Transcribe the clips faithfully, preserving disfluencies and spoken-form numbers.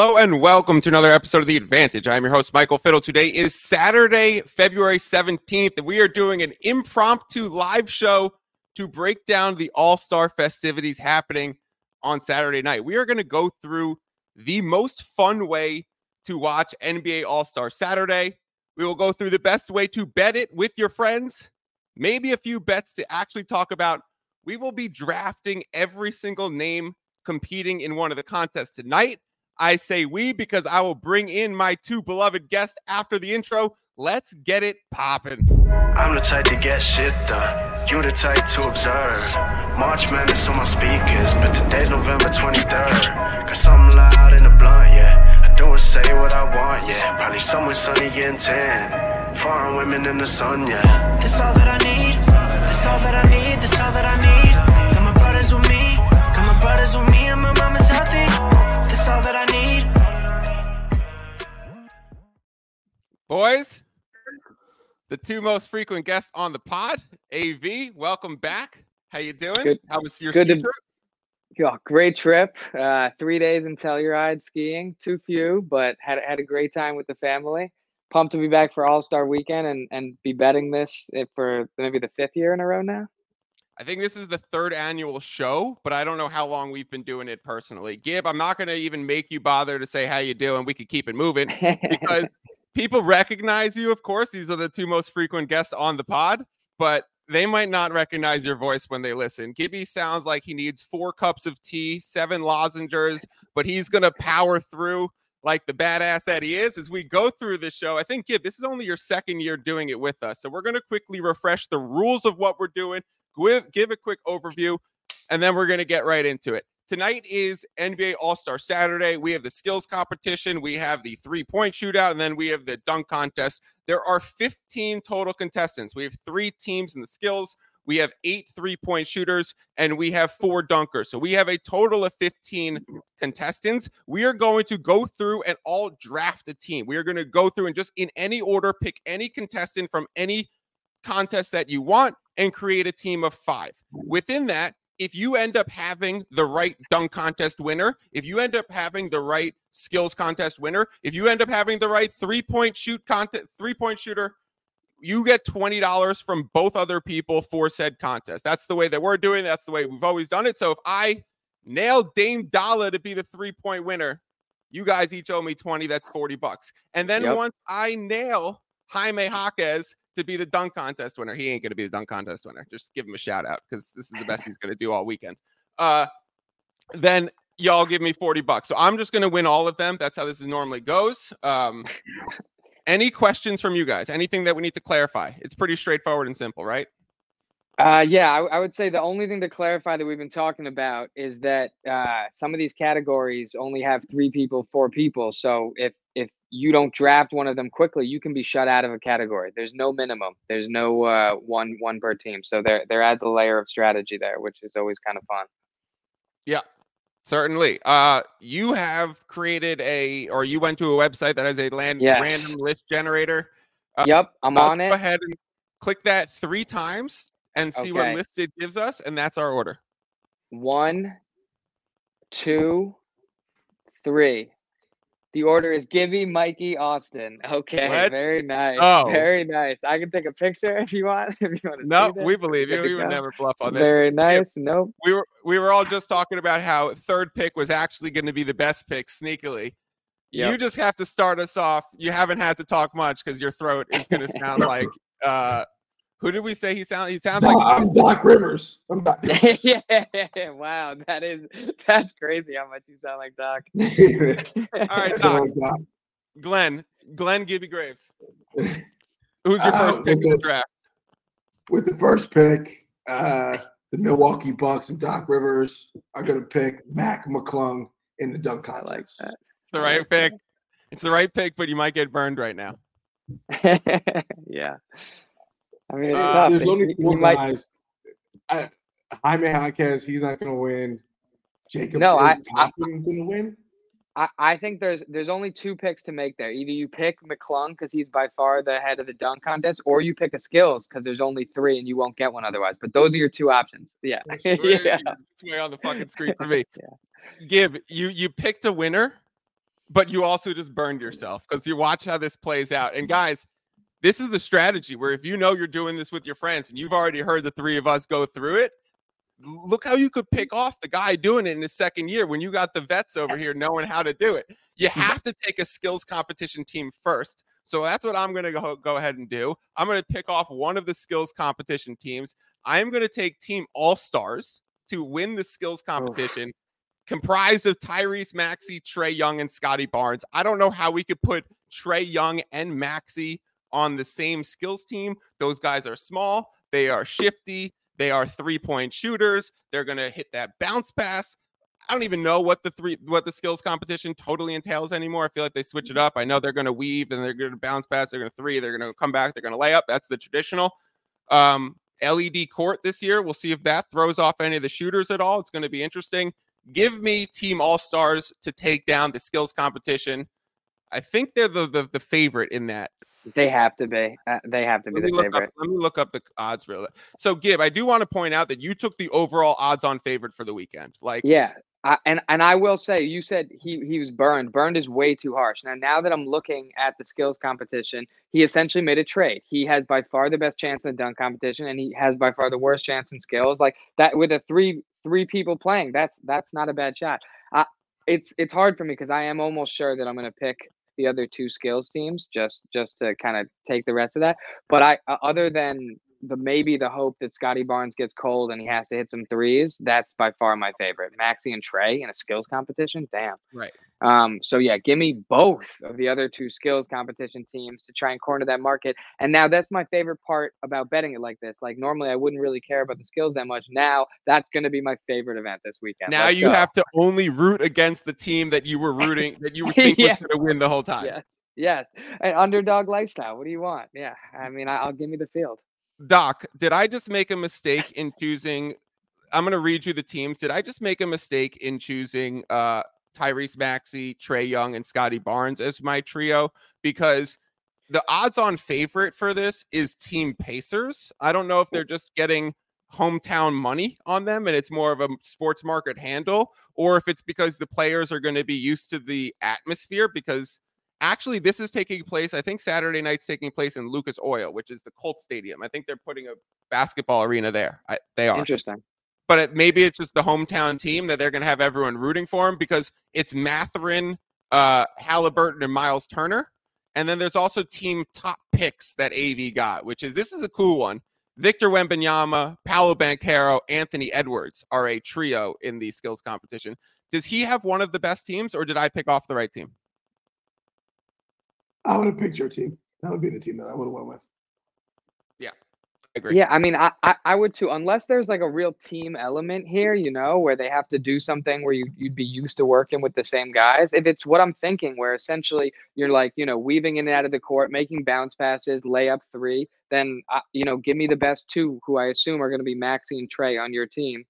Hello and welcome to another episode of The Advantage. I'm your host, Michael Fiddle. Today is Saturday, February seventeenth, and we are doing an impromptu live show to break down the All-Star festivities happening on Saturday night. We are going to go through the most fun way to watch N B A All-Star Saturday. We will go through the best way to bet it with your friends, maybe a few bets to actually talk about. We will be drafting every single name competing in one of the contests tonight. I say we because I will bring in my two beloved guests after the intro. Let's get it poppin'. I'm the type to get shit done. You the type to observe. March Madness on my speakers, but today's November twenty-third. Cause I'm loud in the blunt, yeah. I do and say what I want, yeah. Probably somewhere sunny and tan. Foreign women in the sun, yeah. That's all that I need. That's all that I need. That's all that I need. Got my brothers with me. Got my brothers with me and my mama's healthy. All that I need. Boys, the two most frequent guests on the pod, A V, welcome back. How you doing? Good. How was your Good ski to, trip? Yeah, great trip. Uh, three days in Telluride skiing, too few, but had had a great time with the family. Pumped to be back for All-Star Weekend and, and be betting this for maybe the fifth year in a row now. I think this is the third annual show, but I don't know how long we've been doing it personally. Gib, I'm not going to even make you bother to say how you doing. We could keep it moving because people recognize you, of course. These are the two most frequent guests on the pod, but they might not recognize your voice when they listen. Gibby sounds like he needs four cups of tea, seven lozenges, but he's going to power through like the badass that he is as we go through this show. I think, Gib, this is only your second year doing it with us, so we're going to quickly refresh the rules of what we're doing. Give a quick overview, and then we're going to get right into it. Tonight is N B A All-Star Saturday. We have the skills competition. We have the three-point shootout, and then we have the dunk contest. There are fifteen total contestants. We have three teams in the skills. We have eight three-point shooters, and we have four dunkers. So we have a total of fifteen contestants. We are going to go through and all draft a team. We are going to go through and just in any order pick any contestant from any contest that you want and create a team of five. Within that, if you end up having the right dunk contest winner, if you end up having the right skills contest winner, if you end up having the right three-point shoot contest, three-point shooter, you get twenty dollars from both other people for said contest. That's the way that we're doing. That's the way we've always done it. So if I nail Dame Dollar to be the three-point winner, you guys each owe me twenty. That's forty bucks. And then yep. once I nail Jaime Jaquez to be the dunk contest winner. He ain't going to be the dunk contest winner. Just give him a shout out because this is the best he's going to do all weekend. Uh, then y'all give me forty bucks. So I'm just going to win all of them. That's how this normally goes. Um, any questions from you guys? Anything that we need to clarify? It's pretty straightforward and simple, right? Uh, yeah, I, I would say the only thing to clarify that we've been talking about is that uh, some of these categories only have three people, four people. So if if you don't draft one of them quickly, you can be shut out of a category. There's no minimum. There's no uh, one one per team. So there there adds a layer of strategy there, which is always kind of fun. Yeah, certainly. Uh, you have created a or you went to a website that has a land, yes. random list generator. Uh, yep, I'm on go it. Go ahead and click that three times. And see okay. what list it gives us, and that's our order. One, two, three. The order is Gibby, Mikey, Austin. Okay, what? Very nice. Oh. Very nice. I can take a picture if you want. If you want to no, we believe you. We would never bluff on this. Very nice. If, nope. We were we were all just talking about how third pick was actually going to be the best pick sneakily. Yep. You just have to start us off. You haven't had to talk much because your throat is going to sound like uh, who did we say he sounds? He sounds no, like I'm Doc Rivers. I'm Doc Rivers. yeah, wow, that is that's crazy how much you sound like Doc. All right, Doc. Doc. Glenn, Glenn Gibby Graves. Who's your first uh, pick in the draft? With the first pick, uh, the Milwaukee Bucks and Doc Rivers are going to pick Mack McClung in the dunk contest. I like that. It's the right pick. It's the right pick, but you might get burned right now. yeah. I mean, it's uh, there's only four might... guys. I, Jaime Jaquez, he's not going to win. Jacob no, I, Toppin going to win. I, I think there's there's only two picks to make there. Either you pick McClung because he's by far the head of the dunk contest, or you pick a skills because there's only three and you won't get one otherwise. But those are your two options. Yeah, it's way yeah. on the fucking screen for me. yeah. Gib, you you picked a winner. but you also just burned yourself because you watch how this plays out. And guys, this is the strategy where if you know you're doing this with your friends and you've already heard the three of us go through it, look how you could pick off the guy doing it in his second year when you got the vets over here knowing how to do it. You have to take a skills competition team first. So that's what I'm going to go, go ahead and do. I'm going to pick off one of the skills competition teams. I'm going to take team all-stars to win the skills competition, oh. comprised of Tyrese Maxey, Trae Young, and Scotty Barnes. I don't know how we could put Trae Young and Maxey on the same skills team. Those guys are small. They are shifty. They are three-point shooters. They're going to hit that bounce pass. I don't even know what the three what the skills competition totally entails anymore. I feel like they switch it up. I know they're going to weave and they're going to bounce pass. They're going to three. They're going to come back. They're going to lay up. That's the traditional um, L E D court this year. We'll see if that throws off any of the shooters at all. It's going to be interesting. Give me Team All-Stars to take down the skills competition. I think they're the the, the favorite in that. They have to be. Uh, they have to be the favorite. Up, let me look up the odds real quick. So, Gib, I do want to point out that you took the overall odds-on favorite for the weekend. Like, yeah, I, and and I will say, you said he he was burned. Burned is way too harsh. Now, now that I'm looking at the skills competition, he essentially made a trade. He has by far the best chance in the dunk competition, and he has by far the worst chance in skills. Like that, with a three three people playing, that's that's not a bad shot. Uh, it's it's hard for me because I am almost sure that I'm going to pick the other two skills teams just just to kind of take the rest of that. But I uh, other than the maybe the hope that Scotty Barnes gets cold and he has to hit some threes, that's by far my favorite. Maxey and Trae in a skills competition, damn. Right. Um, so yeah, give me both of the other two skills competition teams to try and corner that market. And now that's my favorite part about betting it like this. Like normally I wouldn't really care about the skills that much. Now that's going to be my favorite event this weekend. Now Let's you go. have to only root against the team that you were rooting, that you would think yeah. was going to win the whole time. Yes. Yes. An underdog lifestyle. What do you want? Yeah. I mean, I'll give me the field. Doc, did I just make a mistake in choosing? I'm going to read you the teams. Did I just make a mistake in choosing uh, Tyrese Maxey, Trae Young, and Scotty Barnes as my trio? Because the odds-on favorite for this is Team Pacers. I don't know if they're just getting hometown money on them and it's more of a sports market handle, or if it's because the players are going to be used to the atmosphere because... Actually, this is taking place, I think Saturday night's taking place in Lucas Oil, which is the Colts Stadium. I think they're putting a basketball arena there. I, they are. Interesting. But it, maybe it's just the hometown team that they're going to have everyone rooting for them because it's Mathurin, uh, Halliburton, and Miles Turner. And then there's also team top picks that A V got, which is, this is a cool one. Victor Wembanyama, Paolo Banchero, Anthony Edwards are a trio in the skills competition. Does he have one of the best teams, or did I pick off the right team? I would have picked your team. That would be the team that I would have went with. Yeah, I agree. Yeah, I mean, I, I, I would too, unless there's like a real team element here, you know, where they have to do something where you, you'd be used to working with the same guys. If it's what I'm thinking, where essentially you're like, you know, weaving in and out of the court, making bounce passes, lay up three, then, uh, you know, give me the best two who I assume are going to be Maxey and Trae on your team.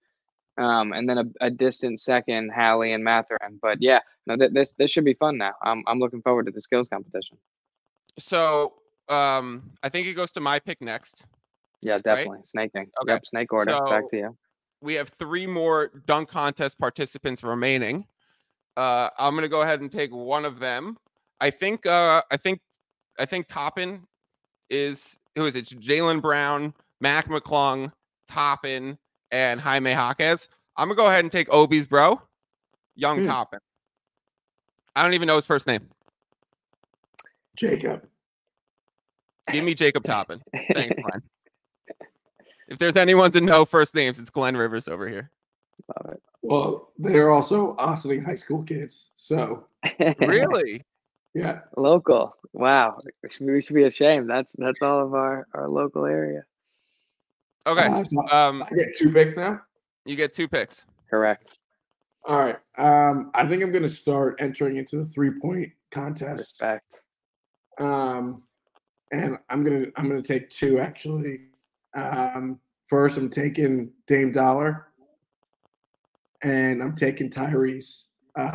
Um, and then a, a distant second, Hallie and Mathurin. But yeah, no, th- this this should be fun now. I'm I'm looking forward to the skills competition. So um, I think it goes to my pick next. Yeah, definitely. Right? Snaking. Okay. Yep, snake order. So back to you. We have three more dunk contest participants remaining. Uh, I'm gonna go ahead and take one of them. I think uh, I think I think Toppin is who is it? Jaylen Brown, Mack McClung, Toppin, and Jaime Jaquez. I'm going to go ahead and take Obi's bro, Young hmm. Toppin. I don't even know his first name. Jacob. Give me Jacob Toppin. Thanks, Glenn. If there's anyone to know first names, it's Glenn Rivers over here. Love it. Well, they're also Austin high school kids, so. Really? Yeah. Local. Wow. We should be ashamed. That's that's all of our, our local area. Okay. Um, I get two picks now? You get two picks. Correct. All right. Um, I think I'm going to start entering into the three-point contest. Respect. Um, and I'm going to I'm going to take two, actually. Um, first, I'm taking Dame Dollar. And I'm taking Tyrese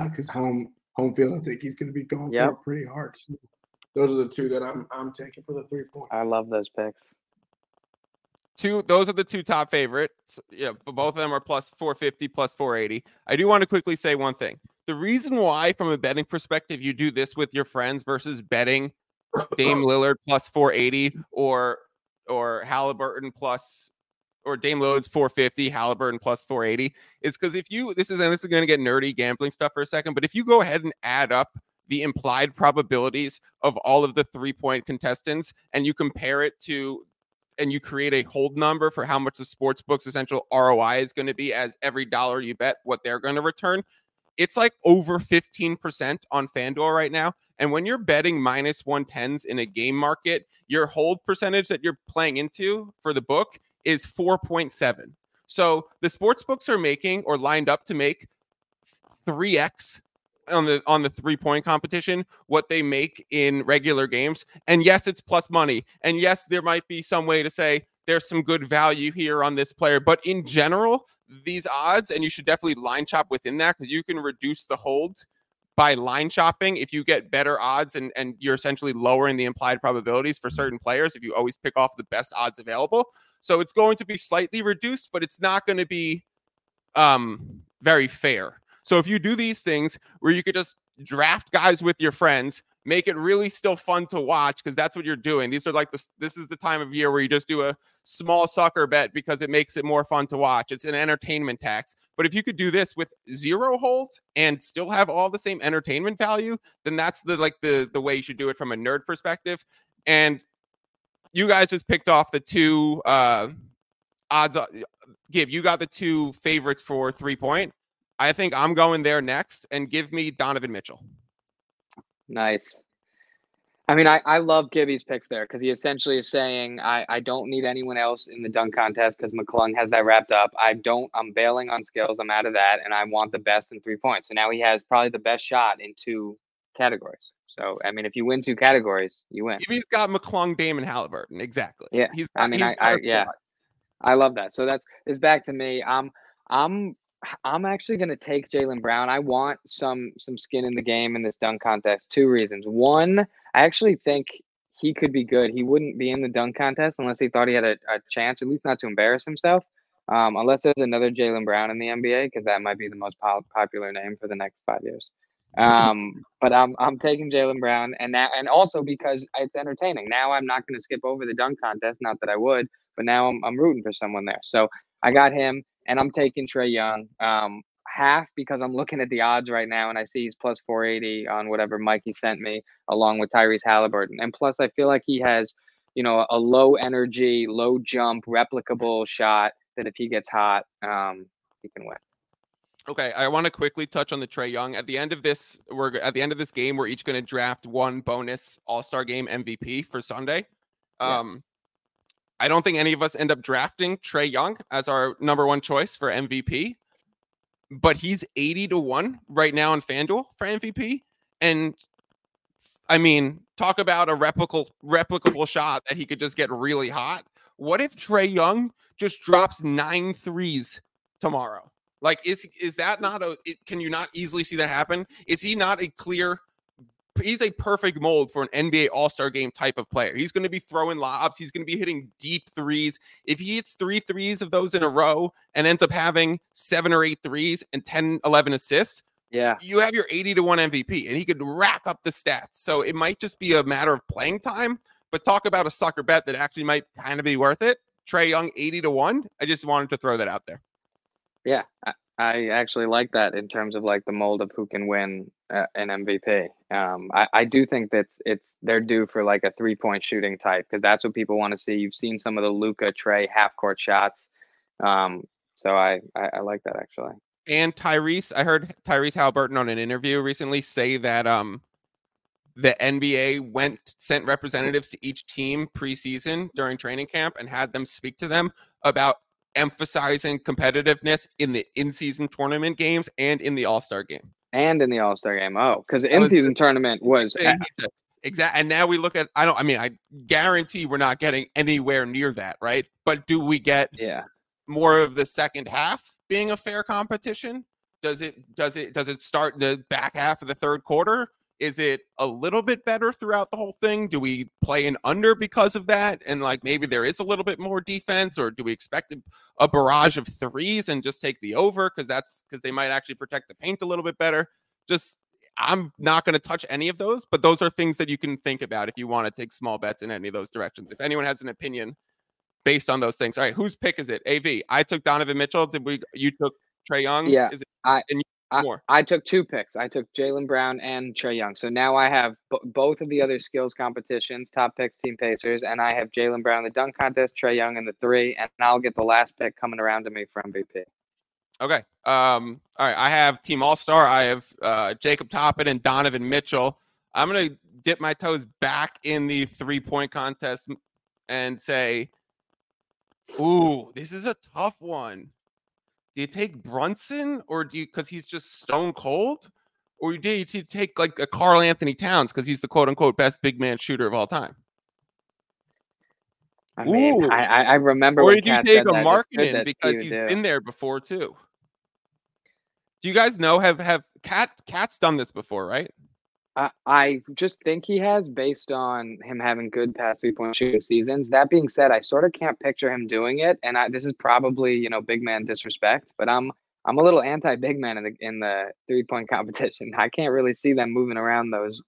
because uh, home home field, I think he's going to be going yep. for it pretty hard. So those are the two that I'm I'm taking for the three-point. I love those picks. Two, those are the two top favorites. Yeah, but both of them are plus four fifty, plus four eighty. I do want to quickly say one thing. The reason why, from a betting perspective, you do this with your friends versus betting Dame Lillard plus four eighty or or Halliburton plus or Dame Lillard's four fifty, Halliburton plus four eighty is because if you this is and this is going to get nerdy gambling stuff for a second, but if you go ahead and add up the implied probabilities of all of the three-point contestants and you compare it to and you create a hold number for how much the sports book's essential R O I is going to be as every dollar you bet what they're going to return, it's like over fifteen percent on FanDuel right now. And when you're betting minus one tens in a game market, your hold percentage that you're playing into for the book is four point seven. So the sports books are making or lined up to make three x on the on the three-point competition what they make in regular games. And yes, it's plus money. And yes, there might be some way to say there's some good value here on this player. But in general, these odds, and you should definitely line shop within that because you can reduce the hold by line shopping if you get better odds and, and you're essentially lowering the implied probabilities for certain players if you always pick off the best odds available. So it's going to be slightly reduced, but it's not going to be um, very fair. So if you do these things where you could just draft guys with your friends, make it really still fun to watch because that's what you're doing. These are like this. This is the time of year where you just do a small sucker bet because it makes it more fun to watch. It's an entertainment tax. But if you could do this with zero hold and still have all the same entertainment value, then that's the like the the way you should do it from a nerd perspective. And you guys just picked off the two uh, odds. Give you got the two favorites for three point. I think I'm going there next and give me Donovan Mitchell. Nice. I mean, I, I love Gibby's picks there because he essentially is saying I, I don't need anyone else in the dunk contest because McClung has that wrapped up. I don't – I'm bailing on skills. I'm out of that, and I want the best in three points. So now he has probably the best shot in two categories. So, I mean, if you win two categories, you win. Gibby's got McClung, Dame, and Halliburton. Exactly. Yeah. He's got, I mean, he's I, I yeah. I love that. So that's – it's back to me. I'm I'm – I'm actually going to take Jaylen Brown. I want some some skin in the game in this dunk contest. Two reasons. One, I actually think he could be good. He wouldn't be in the dunk contest unless he thought he had a, a chance, at least not to embarrass himself, um, unless there's another Jaylen Brown in the N B A because that might be the most po- popular name for the next five years. Um, but I'm I'm taking Jaylen Brown, and that, and also because it's entertaining. Now I'm not going to skip over the dunk contest, not that I would, but now I'm I'm rooting for someone there. So I got him. And I'm taking Trae Young, um, half because I'm looking at the odds right now and I see he's plus four eighty on whatever Mikey sent me along with Tyrese Halliburton. And plus I feel like he has, you know, a low energy, low jump, replicable shot that if he gets hot, um, he can win. Okay, I want to quickly touch on the Trae Young. At the end of this, we're at the end of this game, we're each going to draft one bonus All-Star Game M V P for Sunday. Um, yeah. I don't think any of us end up drafting Trae Young as our number one choice for M V P, but he's eighty to one right now in FanDuel for M V P. And I mean, talk about a replicable, replicable shot that he could just get really hot. What if Trae Young just drops nine threes tomorrow? Like, is, is that not a, it, can you not easily see that happen? Is he not a clear He's a perfect mold for an N B A All-Star Game type of player. He's going to be throwing lobs. He's going to be hitting deep threes. If he hits three threes of those in a row and ends up having seven or eight threes and ten, eleven assists, yeah, you have your eighty to one M V P, and he could rack up the stats. So it might just be a matter of playing time, but talk about a sucker bet that actually might kind of be worth it. Trae Young, eighty to one. I just wanted to throw that out there. Yeah, I, I actually like that in terms of like the mold of who can win uh, an M V P. Um, I, I do think that's it's they're due for like a three point shooting type because that's what people want to see. You've seen some of the Luka Trae half court shots. Um, so I, I, I like that actually. And Tyrese, I heard Tyrese Halliburton on an interview recently say that um, the N B A went sent representatives to each team preseason during training camp and had them speak to them about emphasizing competitiveness in the in-season tournament games and in the All-Star game. And in the All-Star game. Oh, because the in-season tournament was... Exactly. And now we look at... I don't. I mean, I guarantee we're not getting anywhere near that, right? But do we get yeah. more of the second half being a fair competition? Does it, does it, does it start the back half of the third quarter? Is it a little bit better throughout the whole thing? Do we play an under because of that? And like maybe there is a little bit more defense, or do we expect a barrage of threes and just take the over because that's because they might actually protect the paint a little bit better? just I'm not going to touch any of those, but those are things that you can think about if you want to take small bets in any of those directions. If anyone has an opinion based on those things. All right, whose pick is it? A V, I took Donovan Mitchell. Did we? You took Trae Young? Yeah, is it, I, and you took I, more. I took two picks. I took Jaylen Brown and Trae Young. So now I have b- both of the other skills competitions, top picks, team pacers, and I have Jaylen Brown in the dunk contest, Trae Young in the three, and I'll get the last pick coming around to me for M V P. Okay. Um, all right. I have Team All-Star. I have uh, Jacob Toppin and Donovan Mitchell. I'm going to dip my toes back in the three-point contest and say, ooh, this is a tough one. Do you take Brunson or do you, because he's just stone cold? Or do you take like a Karl-Anthony Towns because he's the quote-unquote best big man shooter of all time? I mean, I, I remember. Or did you take a Markkanen because he's been there before too? Do you guys know? Have have Cat Cat's done this before, right? I, I just think he has, based on him having good past three point shooting seasons. That being said, I sort of can't picture him doing it, and I, this is probably you know big man disrespect, but I'm I'm a little anti big man in the in the three point competition. I can't really see them moving around those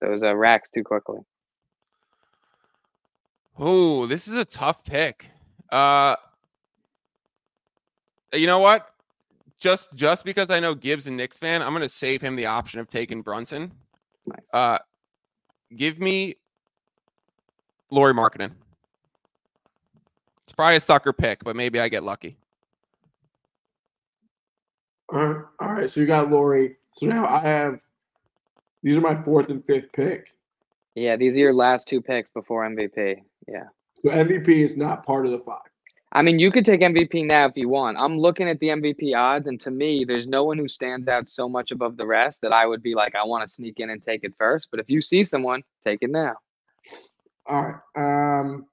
those uh, racks too quickly. Oh, this is a tough pick. Uh, you know what? Just just because I know Gibbs and Knicks fan, I'm going to save him the option of taking Brunson. Nice. Uh, give me Lauri Markkanen. It's probably a sucker pick, but maybe I get lucky. All right. All right. So you got Lauri. So now I have – these are my fourth and fifth pick. Yeah, these are your last two picks before M V P. Yeah. So M V P is not part of the five. I mean, you could take M V P now if you want. I'm looking at the M V P odds, and to me, there's no one who stands out so much above the rest that I would be like, I want to sneak in and take it first. But if you see someone, take it now. All right. Um,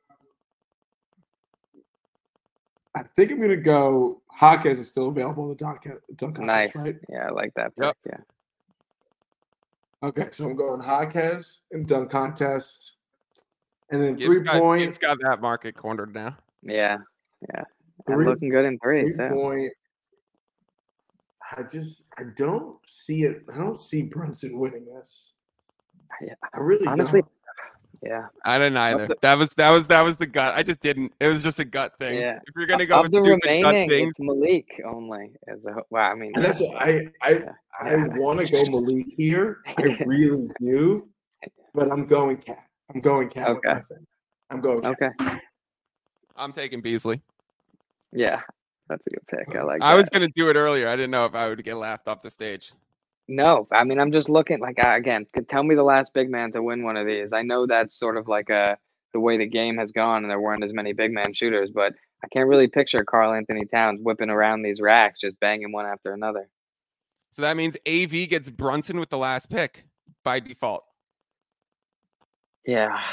I think I'm going to go – Jaquez is still available in the dunk contest, nice. Right? Yeah, I like that pick, yep. Yeah. Okay, so I'm going Jaquez and dunk contest, and then Gibbs three got, point. It's got that market cornered now. Yeah, yeah, three, I'm looking good in three. three point. I just, I don't see it. I don't see Brunson winning this. Yeah, I really honestly. Don't. Yeah, I didn't either. The, that was that was that was the gut. I just didn't. It was just a gut thing. Yeah. If you're gonna go of with the stupid remaining, gut things, it's Malik only. As a, well, I mean, and that's what I I yeah. I yeah. want to go Malik here. I really do, but I'm going Cat. I'm going Cat. Okay. I'm going. Cat. Okay. I'm taking Beasley. Yeah, that's a good pick. I like. I that. was gonna do it earlier. I didn't know if I would get laughed off the stage. No, I mean, I'm just looking like, again, tell me the last big man to win one of these. I know that's sort of like a, the way the game has gone and there weren't as many big man shooters, but I can't really picture Karl-Anthony Towns whipping around these racks, just banging one after another. So that means A V gets Brunson with the last pick by default. Yeah,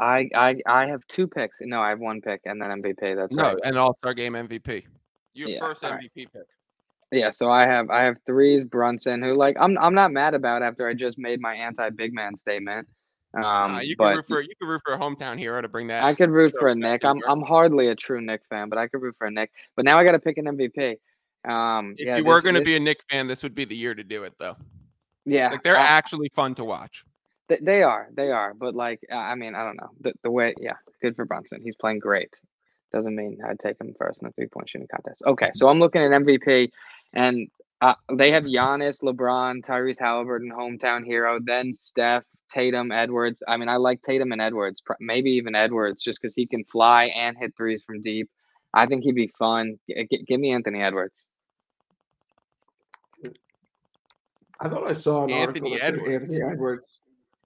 I I, I have two picks. No, I have one pick and then M V P. That's no, right. An all-star game M V P. Your yeah, first M V P right. pick. Yeah, so I have I have threes Brunson, who like I'm I'm not mad about after I just made my anti big man statement. Um, uh, you can root for you can root for a hometown hero to bring that. I could root for a Knick. I'm I'm hardly a true Knick fan, but I could root for a Knick. But now I got to pick an M V P. Um, if yeah, you were going to be a Knick fan, this would be the year to do it, though. Yeah, like they're I, actually fun to watch. Th- they are, they are. But like, I mean, I don't know the the way. Yeah, good for Brunson. He's playing great. Doesn't mean I'd take him first in the three point shooting contest. Okay, so I'm looking at M V P. And uh, they have Giannis, LeBron, Tyrese Halliburton, hometown hero, then Steph, Tatum, Edwards. I mean, I like Tatum and Edwards, maybe even Edwards, just because he can fly and hit threes from deep. I think he'd be fun. G- g- give me Anthony Edwards. I thought I saw an Anthony article that Edwards. Anthony Edwards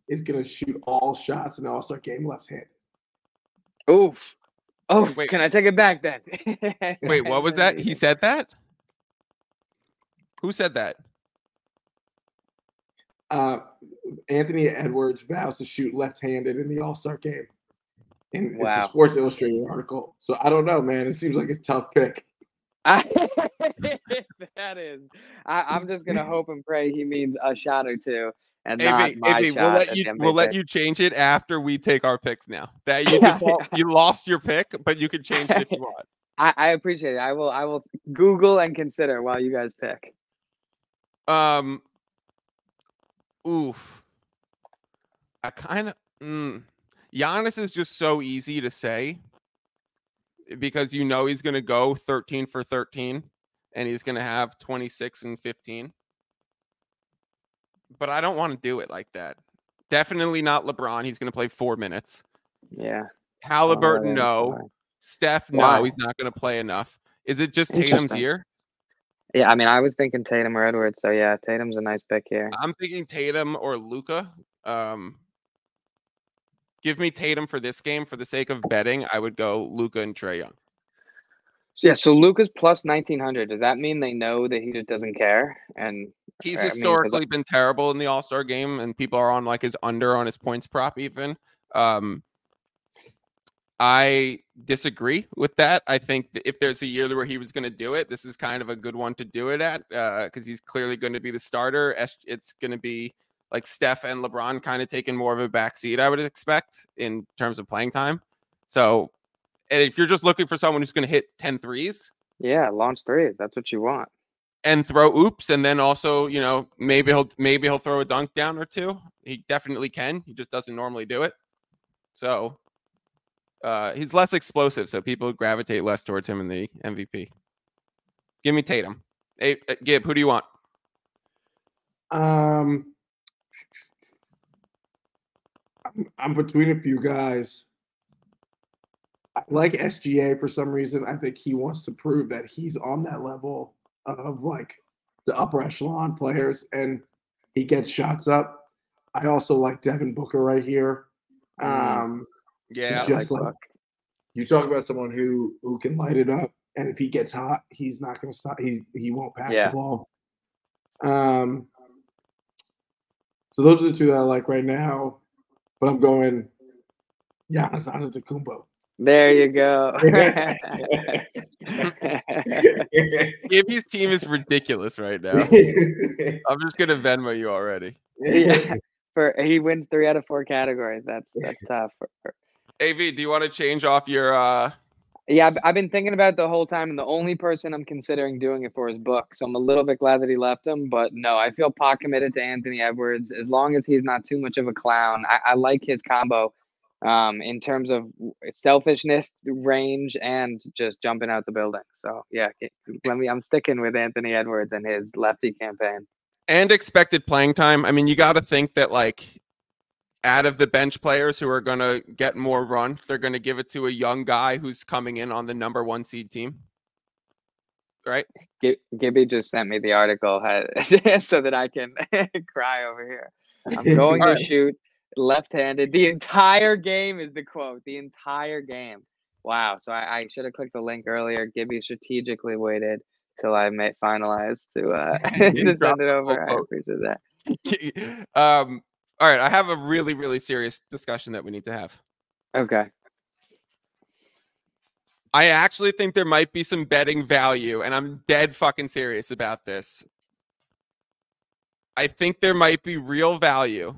is going to shoot all shots in the All-Star game left-handed. Oof. Oh, wait. Can I take it back then? Wait, what was that? He said that? Who said that? Uh, Anthony Edwards vows to shoot left-handed in the All-Star game. And wow. It's a Sports Illustrated article. So I don't know, man. It seems like it's a tough pick. I, that is. I, I'm just going to hope and pray he means a shot or two. And A B, not my A B, shot we'll let you we'll let you change it after we take our picks now. That you default, you lost your pick, but you can change it if you want. I, I appreciate it. I will I will Google and consider while you guys pick. Um, Oof. I kind of... Mm. Giannis is just so easy to say because you know he's going to go thirteen for thirteen and he's going to have twenty-six and fifteen. But I don't want to do it like that. Definitely not LeBron. He's going to play four minutes. Yeah. Halliburton, oh, no. Fine. Steph, Why? no. He's not going to play enough. Is it just Tatum's year? Yeah, I mean, I was thinking Tatum or Edwards. So, yeah, Tatum's a nice pick here. I'm thinking Tatum or Luka. Um, give me Tatum for this game. For the sake of betting, I would go Luka and Trae Young. Yeah, so Luka's plus nineteen hundred. Does that mean they know that he just doesn't care? And he's historically I mean, been terrible in the All-Star game, and people are on, like, his under on his points prop even. Um, I disagree with that. I think that if there's a year where he was going to do it, this is kind of a good one to do it at because uh, he's clearly going to be the starter. It's going to be like Steph and LeBron kind of taking more of a backseat, I would expect, in terms of playing time. So, and if you're just looking for someone who's going to hit ten threes. Yeah, launch threes. That's what you want. And throw oops. And then also, you know, maybe he'll maybe he'll throw a dunk down or two. He definitely can. He just doesn't normally do it. So... Uh, he's less explosive, so people gravitate less towards him in the M V P. Give me Tatum. Hey, uh, Gib, who do you want? Um, I'm, I'm between a few guys. I like S G A for some reason. I think he wants to prove that he's on that level of, like, the upper echelon players, and he gets shots up. I also like Devin Booker right here. Um mm. Yeah, so just like, like you talk about someone who, who can light it up, and if he gets hot, he's not going to stop. He he won't pass yeah. the ball. Um. So those are the two that I like right now, but I'm going Giannis Antetokounmpo. There you go. Gibby's team is ridiculous right now. I'm just going to Venmo you already. Yeah. For, he wins three out of four categories. That's that's tough. For, for. A V, do you want to change off your? Uh... Yeah, I've, I've been thinking about it the whole time, and the only person I'm considering doing it for is Book. So I'm a little bit glad that he left him, but no, I feel pot committed to Anthony Edwards as long as he's not too much of a clown. I, I like his combo um, in terms of selfishness, range, and just jumping out the building. So yeah, let me. I'm sticking with Anthony Edwards and his lefty campaign. And expected playing time. I mean, you got to think that, like, out of the bench players who are going to get more run, they're going to give it to a young guy who's coming in on the number one seed team. Right? G- Gibby just sent me the article so that I can cry over here. I'm going to shoot left-handed. The entire game is the quote. The entire game. Wow. So I, I should have clicked the link earlier. Gibby strategically waited till I may finalize to uh to send it over. I appreciate that. Um, all right, I have a really, really serious discussion that we need to have. Okay. I actually think there might be some betting value, and I'm dead fucking serious about this. I think there might be real value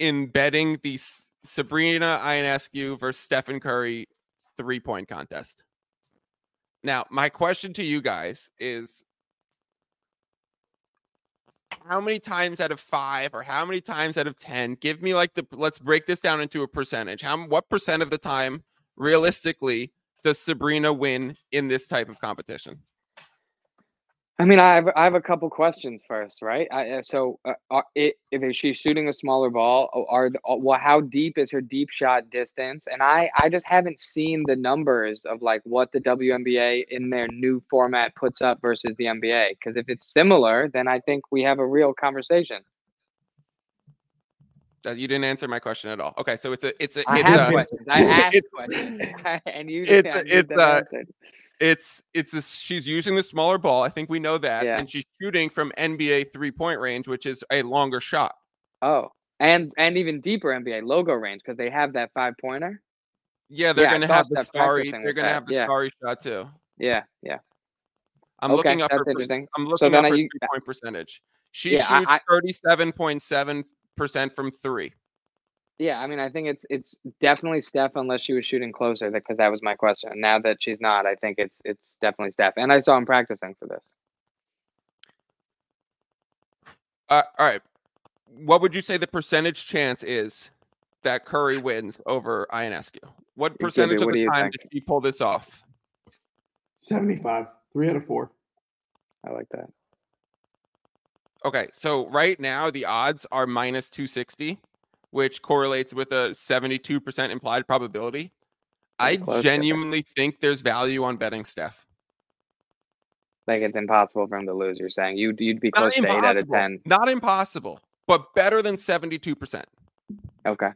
in betting the S- Sabrina Ionescu versus Stephen Curry three-point contest. Now, my question to you guys is, how many times out of five or how many times out of ten? Give me like the, let's break this down into a percentage. How, what percent of the time realistically does Sabrina win in this type of competition? I mean, I have, I have a couple questions first, right? I, so uh, are, it, if she's shooting a smaller ball, are the, well, how deep is her deep shot distance? And I, I just haven't seen the numbers of like what the W N B A in their new format puts up versus the N B A. Because if it's similar, then I think we have a real conversation. You didn't answer my question at all. Okay, so it's a it's a. I it's have a, questions. I asked questions, and you just it's it's uh. It's it's this, she's using the smaller ball. I think we know that. Yeah. And she's shooting from N B A three-point range, which is a longer shot. Oh, and and even deeper N B A logo range because they have that five-pointer. Yeah, they're yeah, going to have the starry. They're going to have the yeah. starry shot too. Yeah, yeah. I'm okay, looking up that's her. Interesting. I'm looking so up her you, three-point percentage. She yeah, shoots thirty-seven point seven percent from three. Yeah, I mean, I think it's it's definitely Steph unless she was shooting closer, because that was my question. Now that she's not, I think it's it's definitely Steph. And I saw him practicing for this. Uh, all right. what would you say the percentage chance is that Curry wins over Ionescu? What percentage of the time did he pull this off? seventy-five. Three out of four. I like that. Okay, so right now the odds are minus two sixty, which correlates with a seventy-two percent implied probability. That's I close, genuinely yeah. think there's value on betting Steph. Like it's impossible for him to lose, you're saying. You'd, you'd be close to eight out of ten. Not impossible, but better than seventy-two percent. Okay.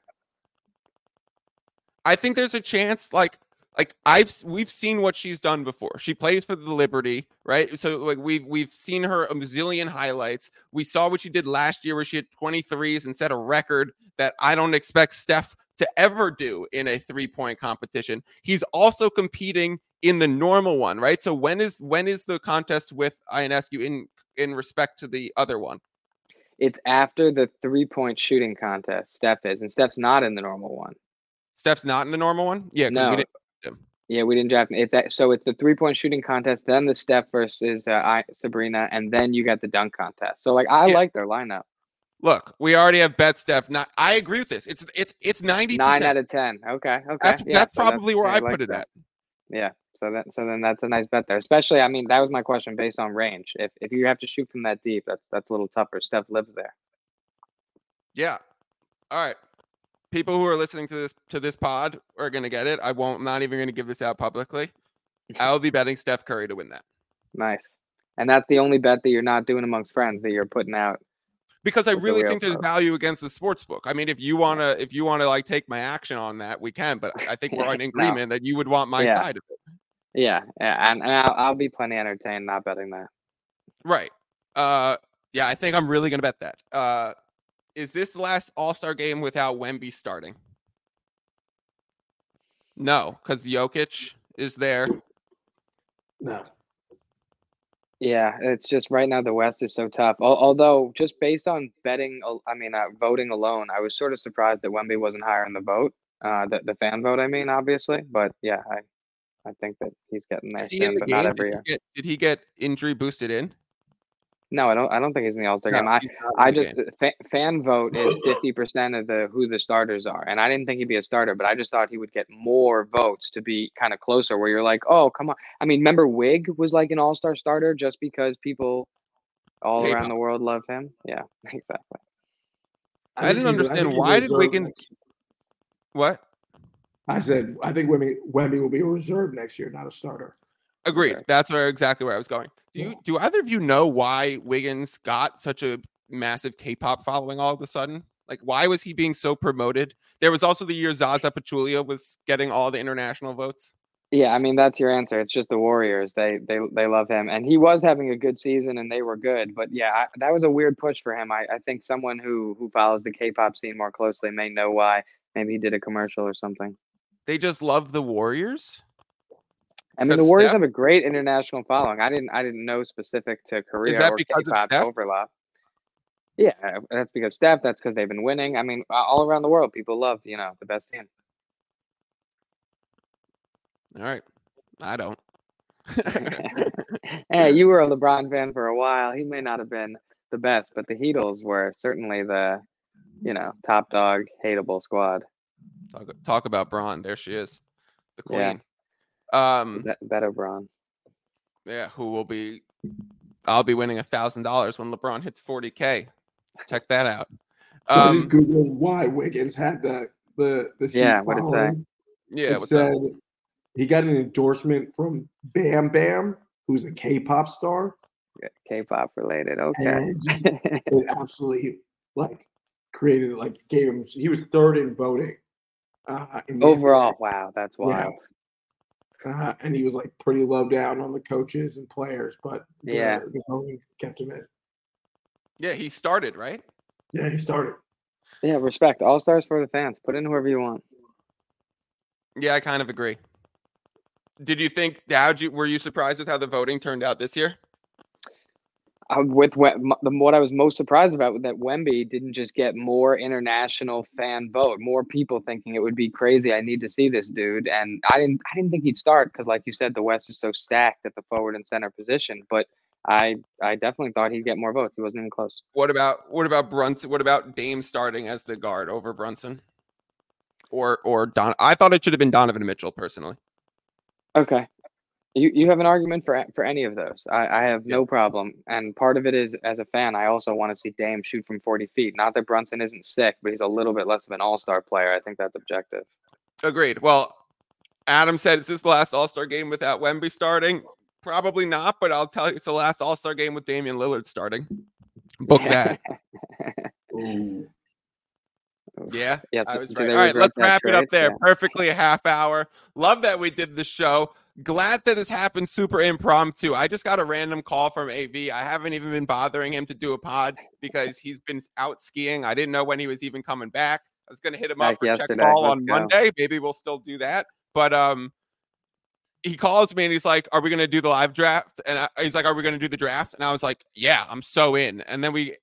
I think there's a chance, like, Like I've we've seen what she's done before. She plays for the Liberty, right? So like we've we've seen her a bazillion highlights. We saw what she did last year where she had twenty-threes and set a record that I don't expect Steph to ever do in a three-point competition. He's also competing in the normal one, right? So when is when is the contest with Ionescu in in respect to the other one? It's after the three-point shooting contest, Steph is, and Steph's not in the normal one. Steph's not in the normal one? Yeah, no. We Him. Yeah, we didn't draft it. That, so it's the three-point shooting contest, then the Steph versus uh, I, Sabrina, and then you got the dunk contest. So, like, I yeah. like their lineup. Look, we already have bet Steph. Not, I agree with this. It's it's it's ninety nine out of ten. Okay, okay, that's yeah, that's so probably that's, where I like put it that. at. Yeah, so that so then that's a nice bet there. Especially, I mean, that was my question based on range. If if you have to shoot from that deep, that's that's a little tougher. Steph lives there. Yeah. All right. People who are listening to this to this pod are gonna get it. I won't. I'm not even gonna give this out publicly. I'll be betting Steph Curry to win that. Nice. And that's the only bet that you're not doing amongst friends that you're putting out. Because I really the think there's post. value against the sports book. I mean, if you wanna, if you wanna like take my action on that, we can. But I think we're on agreement no. that you would want my yeah. side of it. Yeah, yeah, and, and I'll, I'll be plenty entertained not betting that. Right. Uh. Yeah, I think I'm really gonna bet that. Uh. Is this the last All-Star game without Wemby starting? No, because Jokic is there. No. Yeah, it's just right now the West is so tough. Although, just based on betting, I mean, uh, voting alone, I was sort of surprised that Wemby wasn't higher in the vote, uh, the, the fan vote, I mean, obviously. But, yeah, I, I think that he's getting there, he in, but not every year. Did he get, did he get injury boosted in? No, I don't. I don't think he's in the All Star no, game. I, I just fa- fan vote is fifty percent of the who the starters are, and I didn't think he'd be a starter, but I just thought he would get more votes to be kind of closer. Where you're like, oh, come on. I mean, remember Wig was like an All Star starter just because people all K-pop. around the world love him. Yeah, exactly. I, I didn't understand I why did Wiggins. Next... What? I said I think Wemby Wemby will be a reserve next year, not a starter. Agreed. Okay. That's where exactly where I was going. Do you, do either of you know why Wiggins got such a massive K-pop following all of a sudden? Like, why was he being so promoted? There was also the year Zaza Pachulia was getting all the international votes. Yeah, I mean, that's your answer. It's just the Warriors. They they they love him. And he was having a good season, and they were good. But, yeah, I, that was a weird push for him. I, I think someone who, who follows the K-pop scene more closely may know why. Maybe he did a commercial or something. They just love the Warriors? I mean, the Warriors Steph? have a great international following. I didn't, I didn't know specific to Korea or K-pop overlap. Yeah, that's because Steph. That's because they've been winning. I mean, all around the world, people love, you know, the best team. All right, I don't. Hey, you were a LeBron fan for a while. He may not have been the best, but the Heatles were certainly the, you know, top dog, hateable squad. Talk, talk about Bron. There she is, the queen. Yeah. Um, Bet LeBron. Yeah, who will be? I'll be winning a thousand dollars when LeBron hits forty K. Check that out. So um, I just googled why Wiggins had the the the yeah. What did that? Yeah, it said that? He got an endorsement from Bam Bam, who's a K-pop star. Yeah, K-pop related. Okay, and it, just, it absolutely like created like gave him. He was third in voting. Uh, in overall, N B A. Wow, that's wild. Yeah. Uh, and he was like pretty low down on the coaches and players, but yeah, you know, he kept him in. Yeah, he started, right? Yeah, he started. Yeah, respect. All stars for the fans. Put in whoever you want. Yeah, I kind of agree. Did you think? How'd you? Were you surprised with how the voting turned out this year? Uh, with what I was most surprised about was that Wemby didn't just get more international fan vote, more people thinking it would be crazy. I need to see this dude, and I didn't. I didn't think he'd start because, like you said, the West is so stacked at the forward and center position. But I I definitely thought he'd get more votes. He wasn't even close. What about what about Brunson? What about Dame starting as the guard over Brunson? Or or Don? I thought it should have been Donovan Mitchell personally. Okay, you you have an argument for for any of those. I, I have yeah. no problem. And part of it is, as a fan, I also want to see Dame shoot from forty feet. Not that Brunson isn't sick, but he's a little bit less of an all-star player. I think that's objective. Agreed. Well, Adam said, is this the last all-star game without Wemby starting? Probably not, but I'll tell you, it's the last all-star game with Damian Lillard starting. Book that. Yeah, yes, I was right. All right, let's wrap it up there. Yeah. Perfectly a half hour. Love that we did the show. Glad that this happened super impromptu. I just got a random call from A V. I haven't even been bothering him to do a pod because he's been out skiing. I didn't know when he was even coming back. I was going to hit him back up for yesterday. Check ball let's on go. Monday. Maybe we'll still do that. But um, he calls me and he's like, are we going to do the live draft? And I, he's like, are we going to do the draft? And I was like, yeah, I'm so in. And then we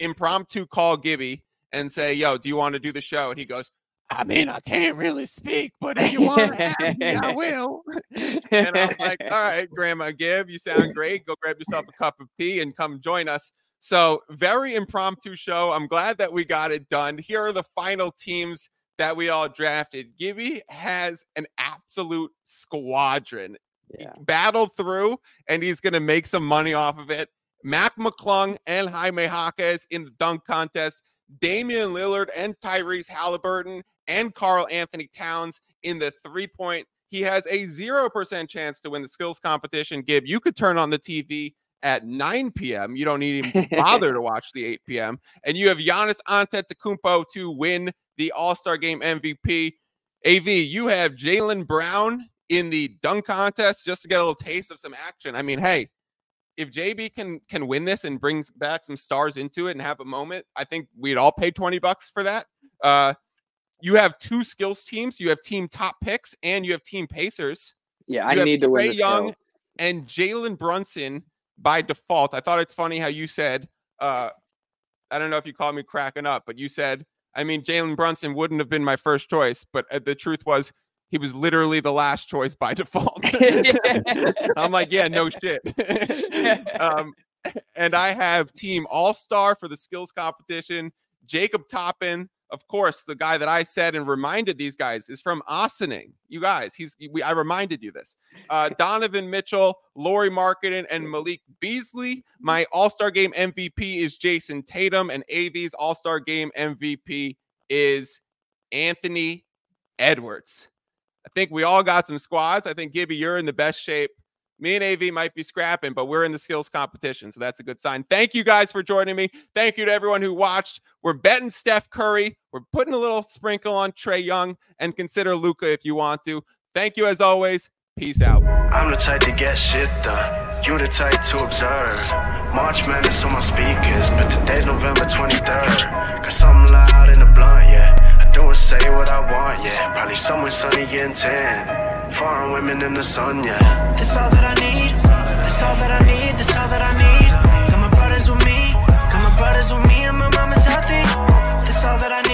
impromptu call Gibby and say, yo, do you want to do the show? And he goes, I mean, I can't really speak, but if you want to have me, I will. And I'm like, all right, Grandma Gibb, you sound great. Go grab yourself a cup of tea and come join us. So very impromptu show. I'm glad that we got it done. Here are the final teams that we all drafted. Gibby has an absolute squadron. Yeah. Battled through, and he's going to make some money off of it. Mack McClung and Jaime Jaquez in the dunk contest. Damian Lillard and Tyrese Halliburton and Karl-Anthony Towns in the three-point. He has a zero percent chance to win the skills competition. Gib, you could turn on the T V at nine p.m. You don't need even bother to watch the eight p.m. And you have Giannis Antetokounmpo to win the All-Star Game M V P. A V, you have Jaylen Brown in the dunk contest just to get a little taste of some action. I mean, hey, if J B can can win this and brings back some stars into it and have a moment, I think we'd all pay twenty bucks for that. Uh, you have two skills teams. You have team top picks and you have team Pacers. Yeah, I you need to Trae win the Young skills. And Jalen Brunson by default. I thought it's funny how you said, uh, I don't know if you called me cracking up, but you said, I mean, Jalen Brunson wouldn't have been my first choice, but uh, the truth was, he was literally the last choice by default. I'm like, yeah, no shit. um, and I have team all-star for the skills competition. Jacob Toppin, of course, the guy that I said and reminded these guys is from Ossining. You guys, he's we, I reminded you this. Uh, Donovan Mitchell, Lauri Markkanen, and Malik Beasley. My all-star game M V P is Jason Tatum, and A V's all-star game M V P is Anthony Edwards. I think we all got some squads. I think, Gibby, you're in the best shape. Me and A V might be scrapping, but we're in the skills competition, so that's a good sign. Thank you guys for joining me. Thank you to everyone who watched. We're betting Steph Curry. We're putting a little sprinkle on Trae Young, and consider Luka if you want to. Thank you, as always. Peace out. I'm the type to get shit done. You the type to observe. March Madness on my speakers, but today's November twenty-third. Cause I'm loud in the blunt, yeah. Don't say what I want, yeah. Probably somewhere sunny and tan. Foreign women in the sun, yeah. That's all that I need. That's all that I need. That's all that I need. Got my brothers with me. Got my brothers with me and my mama's healthy. That's all that I need.